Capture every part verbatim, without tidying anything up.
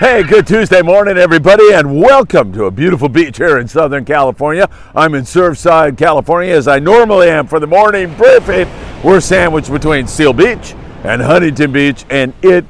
Hey, good Tuesday morning, everybody, and welcome to a beautiful beach here in Southern California. I'm in Surfside, California, as I normally am for the morning briefing. We're sandwiched between Seal Beach and Huntington Beach, and it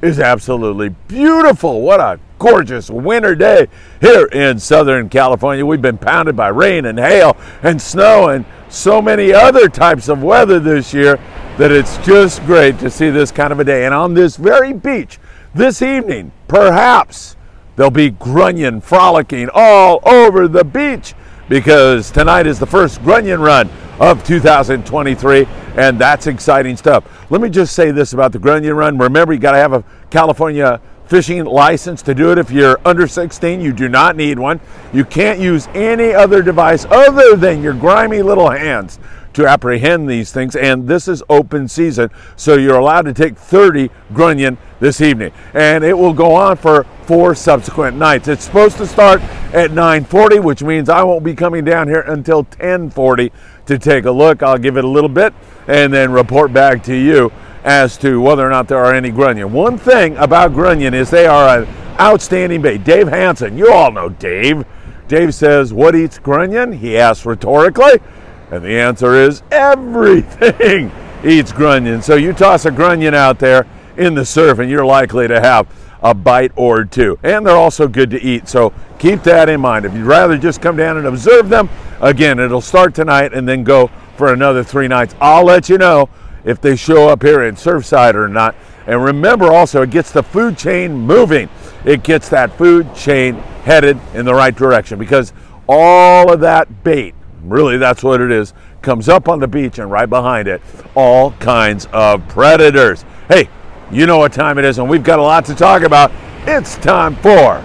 is absolutely beautiful. What a gorgeous winter day here in Southern California. We've been pounded by rain and hail and snow and so many other types of weather this year that it's just great to see this kind of a day. And on this very beach, this evening, perhaps there'll be grunion frolicking all over the beach because tonight is the first grunion run of two thousand twenty-three, and that's exciting stuff. Let me just say this about the grunion run. Remember, you gotta have a California fishing license to do it. If you're under sixteen, you do not need one. You can't use any other device other than your grimy little hands to apprehend these things, and this is open season, so you're allowed to take thirty grunion this evening, and it will go on for four subsequent nights. It's supposed to start at nine forty, which means I won't be coming down here until ten forty to take a look. I'll give it a little bit and then report back to you as to whether or not there are any grunion. One thing about grunion is they are an outstanding bait. Dave Hansen, you all know Dave. Dave says, "What eats grunion?" He asks rhetorically. And the answer is everything eats grunion. So you toss a grunion out there in the surf and you're likely to have a bite or two. And they're also good to eat, so keep that in mind. If you'd rather just come down and observe them, again, it'll start tonight and then go for another three nights. I'll let you know if they show up here in Surfside or not. And remember also, it gets the food chain moving. It gets that food chain headed in the right direction because all of that bait, really, that's what it is, comes up on the beach, and right behind it, all kinds of predators. Hey, you know what time it is, and we've got a lot to talk about. It's time for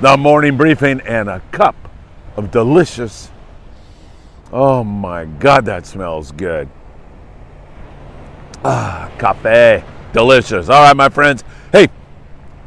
the morning briefing and a cup of delicious, oh my God, that smells good. Ah, cafe, delicious. All right, my friends. Hey,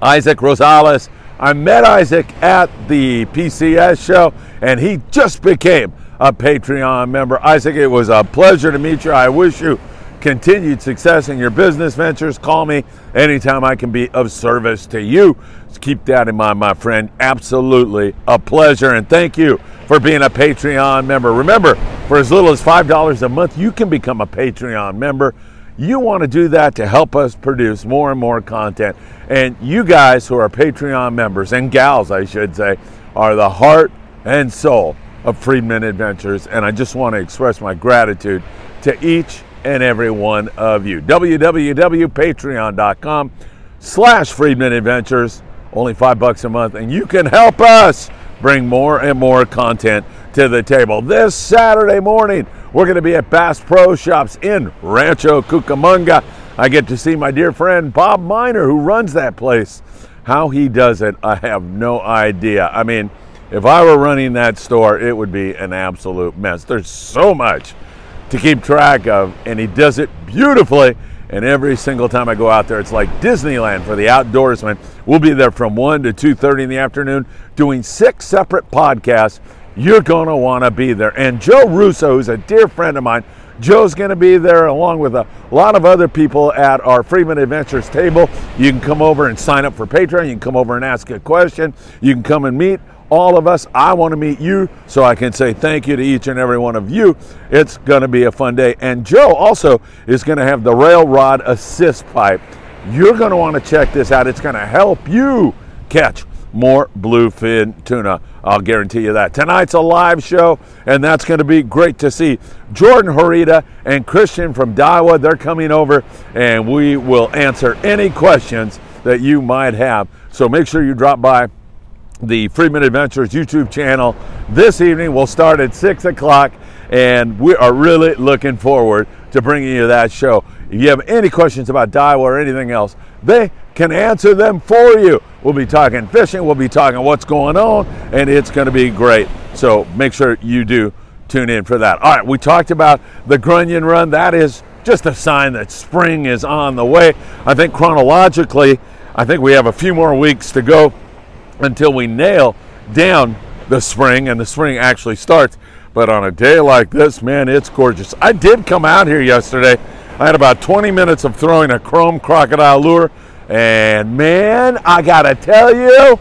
Isaac Rosales. I met Isaac at the P C S show, and he just became a Patreon member. Isaac, it was a pleasure to meet you. I wish you continued success in your business ventures. Call me anytime I can be of service to you. Just keep that in mind, my friend. Absolutely a pleasure, and thank you for being a Patreon member. Remember, for as little as five dollars a month, you can become a Patreon member. You want to do that to help us produce more and more content. And you guys who are Patreon members, and gals, I should say, are the heart and soul of Friedman Adventures, and I just want to express my gratitude to each and every one of you. www.patreon.com slash Friedman Adventures, only five bucks a month, and you can help us bring more and more content to the table. This Saturday morning, we're going to be at Bass Pro Shops in Rancho Cucamonga. I get to see my dear friend Bob Miner, who runs that place. How he does it, I have no idea. I mean, if I were running that store, it would be an absolute mess. There's so much to keep track of, and he does it beautifully. And every single time I go out there, it's like Disneyland for the outdoorsman. We'll be there from one to two thirty in the afternoon doing six separate podcasts. You're going to want to be there. And Joe Russo, who's a dear friend of mine, Joe's going to be there along with a lot of other people at our Friedman Adventures table. You can come over and sign up for Patreon. You can come over and ask a question. You can come and meet all of us. I want to meet you so I can say thank you to each and every one of you. It's going to be a fun day. And Joe also is going to have the Rail Rod Assist Pipe. You're going to want to check this out. It's going to help you catch more bluefin tuna. I'll guarantee you that. Tonight's a live show, and that's going to be great to see. Jordan Harita and Christian from Daiwa, they're coming over, and we will answer any questions that you might have. So make sure you drop by the Friedman Adventures YouTube channel this evening. We'll start at six o'clock, and we are really looking forward to bringing you that show. If you have any questions about Daiwa or anything else, they can answer them for you. We'll be talking fishing, we'll be talking what's going on, and it's going to be great. So make sure you do tune in for that. All right, we talked about the grunion run. That is just a sign that spring is on the way. I think chronologically, I think we have a few more weeks to go until we nail down the spring, and the spring actually starts. But on a day like this, man, it's gorgeous. I did come out here yesterday. I had about twenty minutes of throwing a chrome crocodile lure, And man, I gotta tell you,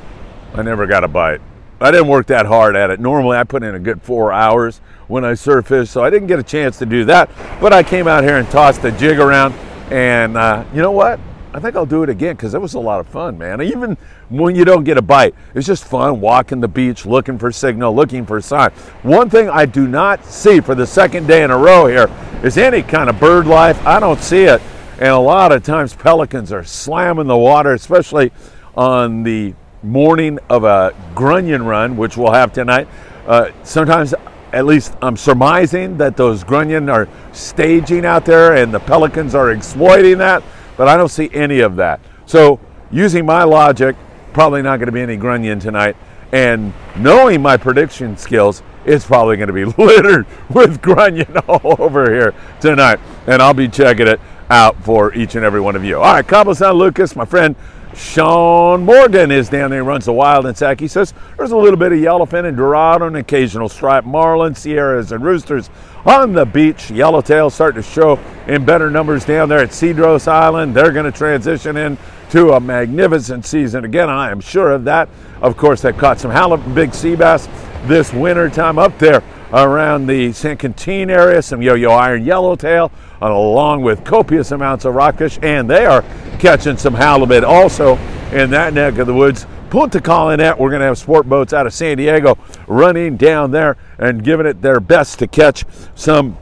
I never got a bite. I didn't work that hard at it. Normally I put in a good four hours when I surf fish, so I didn't get a chance to do that. But I came out here and tossed the jig around, and uh, you know what? I think I'll do it again, because it was a lot of fun, man. Even when you don't get a bite, it's just fun walking the beach, looking for signal, looking for sign. One thing I do not see for the second day in a row here is any kind of bird life. I don't see it. And a lot of times pelicans are slamming the water, especially on the morning of a grunion run, which we'll have tonight. Uh, sometimes, at least I'm surmising, that those grunion are staging out there and the pelicans are exploiting that. But I don't see any of that. So using my logic, probably not going to be any grunion tonight. And knowing my prediction skills, it's probably going to be littered with grunion all over here tonight. And I'll be checking it out for each and every one of you. All right, Cabo San Lucas, my friend Sean Morgan is down there, runs the Wild and Sack. He says there's a little bit of yellowfin and dorado and occasional striped marlin, sierras and roosters on the beach. Yellowtail starting to show in better numbers down there at Cedros Island. They're going to transition into a magnificent season again. I am sure of that. Of course, they've caught some halibut, big sea bass this winter time up there around the San Quintin area, some yo-yo iron yellowtail, along with copious amounts of rockfish, and they are catching some halibut also in that neck of the woods. Punta Colinet, we're going to have sport boats out of San Diego running down there and giving it their best to catch some,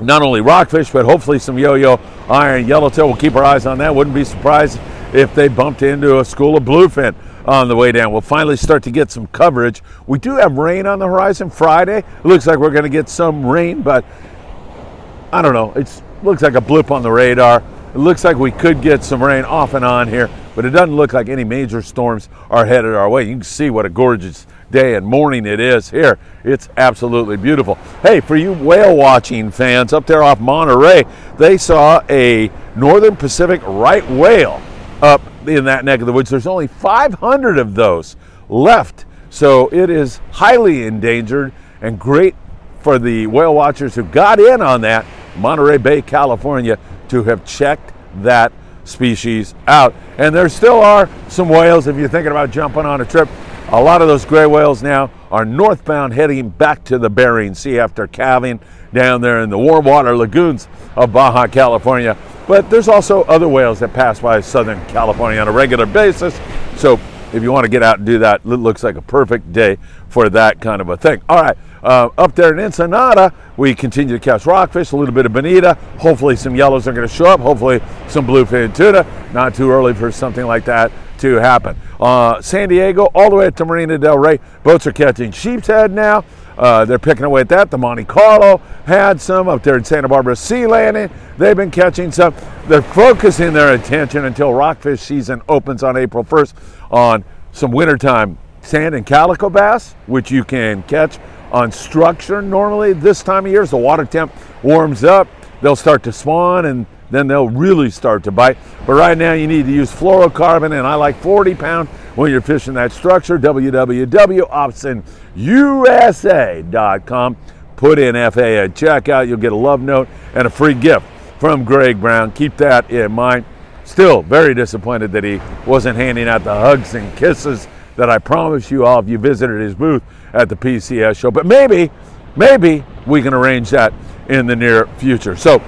not only rockfish, but hopefully some yo-yo iron yellowtail. We'll keep our eyes on that. Wouldn't be surprised if they bumped into a school of bluefin on the way down. We'll finally start to get some coverage. We do have rain on the horizon Friday. It looks like we're going to get some rain, but I don't know. It looks like a blip on the radar. It looks like we could get some rain off and on here, but it doesn't look like any major storms are headed our way. You can see what a gorgeous day and morning it is here. It's absolutely beautiful. Hey, for you whale watching fans up there off Monterey, they saw a Northern Pacific right whale up in that neck of the woods. There's only five hundred of those left, so it is highly endangered, and great for the whale watchers who got in on that, Monterey Bay, California, to have checked that species out. And there still are some whales if you're thinking about jumping on a trip. A lot of those gray whales now are northbound, heading back to the Bering Sea after calving down there in the warm water lagoons of Baja California. But there's also other whales that pass by Southern California on a regular basis. So if you want to get out and do that, it looks like a perfect day for that kind of a thing. All right, uh, up there in Ensenada, we continue to catch rockfish, a little bit of bonita. Hopefully some yellows are going to show up. Hopefully some bluefin tuna. Not too early for something like that to happen. Uh, San Diego, all the way up to Marina del Rey. Boats are catching sheep's head now. Uh, they're picking away at that. The Monte Carlo had some up there in Santa Barbara Sea Landing. They've been catching some. They're focusing their attention until rockfish season opens on April first on some wintertime sand and calico bass, which you can catch on structure normally this time of year. As the water temp warms up, they'll start to spawn, and then they'll really start to bite. But right now you need to use fluorocarbon, and I like forty pound when you're fishing that structure. W w w dot opson u s a dot com. Put in F A at checkout. You'll get a love note and a free gift from Greg Brown. Keep that in mind. Still very disappointed that he wasn't handing out the hugs and kisses that I promised you all if you visited his booth at the P C S show. But maybe, maybe we can arrange that in the near future. So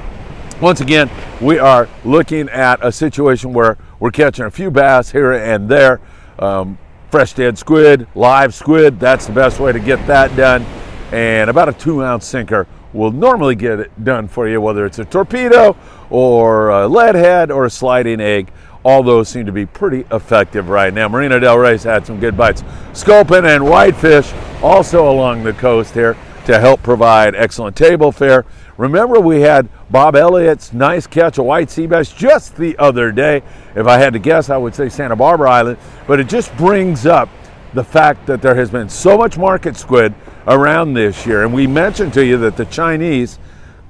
once again, we are looking at a situation where we're catching a few bass here and there. Um, fresh dead squid, live squid, that's the best way to get that done. And about a two ounce sinker will normally get it done for you, whether it's a torpedo or a lead head or a sliding egg. All those seem to be pretty effective right now. Marina del Rey's had some good bites. Sculpin and whitefish also along the coast here to help provide excellent table fare. Remember, we had Bob Elliott's nice catch of white sea bass just the other day. If I had to guess, I would say Santa Barbara Island. But it just brings up the fact that there has been so much market squid around this year. And we mentioned to you that the Chinese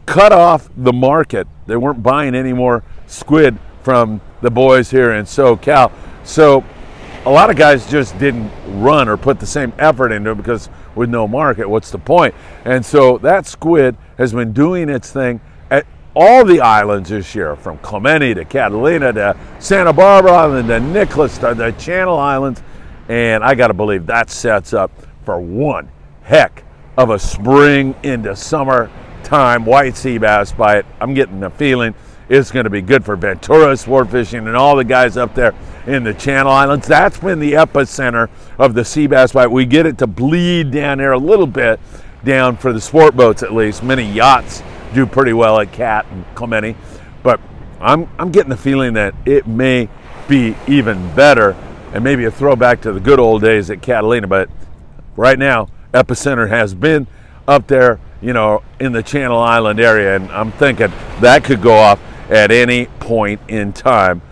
cut off the market. They weren't buying any more squid from the boys here in SoCal. So a lot of guys just didn't run or put the same effort into it, because with no market, what's the point? And so that squid has been doing its thing at all the islands this year, from Clemente to Catalina to Santa Barbara Island to Nicholas to the Channel Islands. And I got to believe that sets up for one heck of a spring into summer time white sea bass bite. I'm getting the feeling it's going to be good for Ventura sword fishing and all the guys up there in the Channel Islands. That's been the epicenter of the sea bass bite. We get it to bleed down there a little bit, down for the sport boats at least. Many yachts do pretty well at Cat and Clemente, but I'm I'm getting the feeling that it may be even better and maybe a throwback to the good old days at Catalina. But right now, epicenter has been up there, you know, in the Channel Island area, and I'm thinking that could go off at any point in time.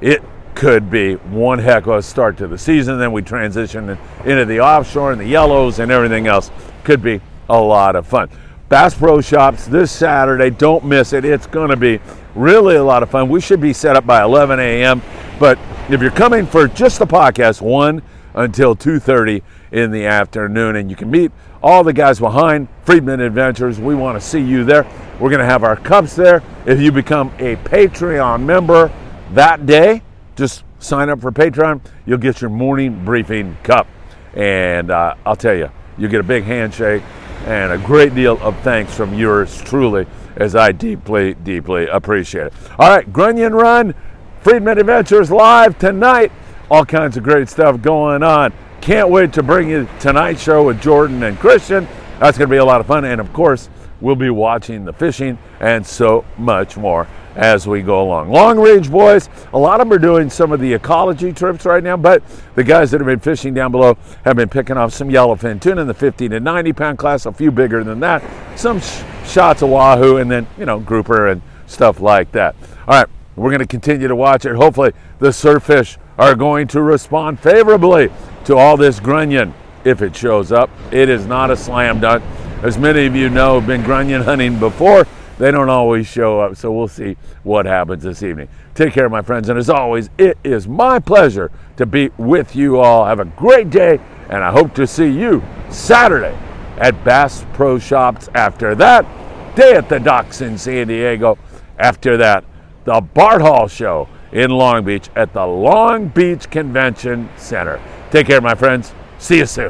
It could be one heck of a start to the season. Then we transition into the offshore and the yellows and everything else. Could be a lot of fun. Bass Pro Shops this Saturday. Don't miss it. It's going to be really a lot of fun. We should be set up by eleven a.m. But if you're coming for just the podcast, one until two thirty in the afternoon, and you can meet all the guys behind Friedman Adventures. We want to see you there. We're going to have our cups there. If you become a Patreon member that day, just sign up for Patreon. You'll get your morning briefing cup. And uh, I'll tell you, you get a big handshake and a great deal of thanks from yours truly, as I deeply, deeply appreciate it. All right, Grunion Run, Friedman Adventures live tonight. All kinds of great stuff going on. Can't wait to bring you tonight's show with Jordan and Christian. That's going to be a lot of fun. And, of course, we'll be watching the fishing and so much more as we go along. Long Range Boys, a lot of them are doing some of the ecology trips right now, but the guys that have been fishing down below have been picking off some yellowfin tuna in the fifty to ninety pound class, a few bigger than that, some sh- shots of wahoo, and then, you know, grouper and stuff like that. All right, we're going to continue to watch it. Hopefully the surf fish are going to respond favorably to all this grunion if it shows up. It is not a slam dunk. As many of you know, have been grunion hunting before. They don't always show up, so we'll see what happens this evening. Take care, my friends, and as always, it is my pleasure to be with you all. Have a great day, and I hope to see you Saturday at Bass Pro Shops. After that, day at the docks in San Diego. After that, the Bart Hall Show in Long Beach at the Long Beach Convention Center. Take care, my friends. See you soon.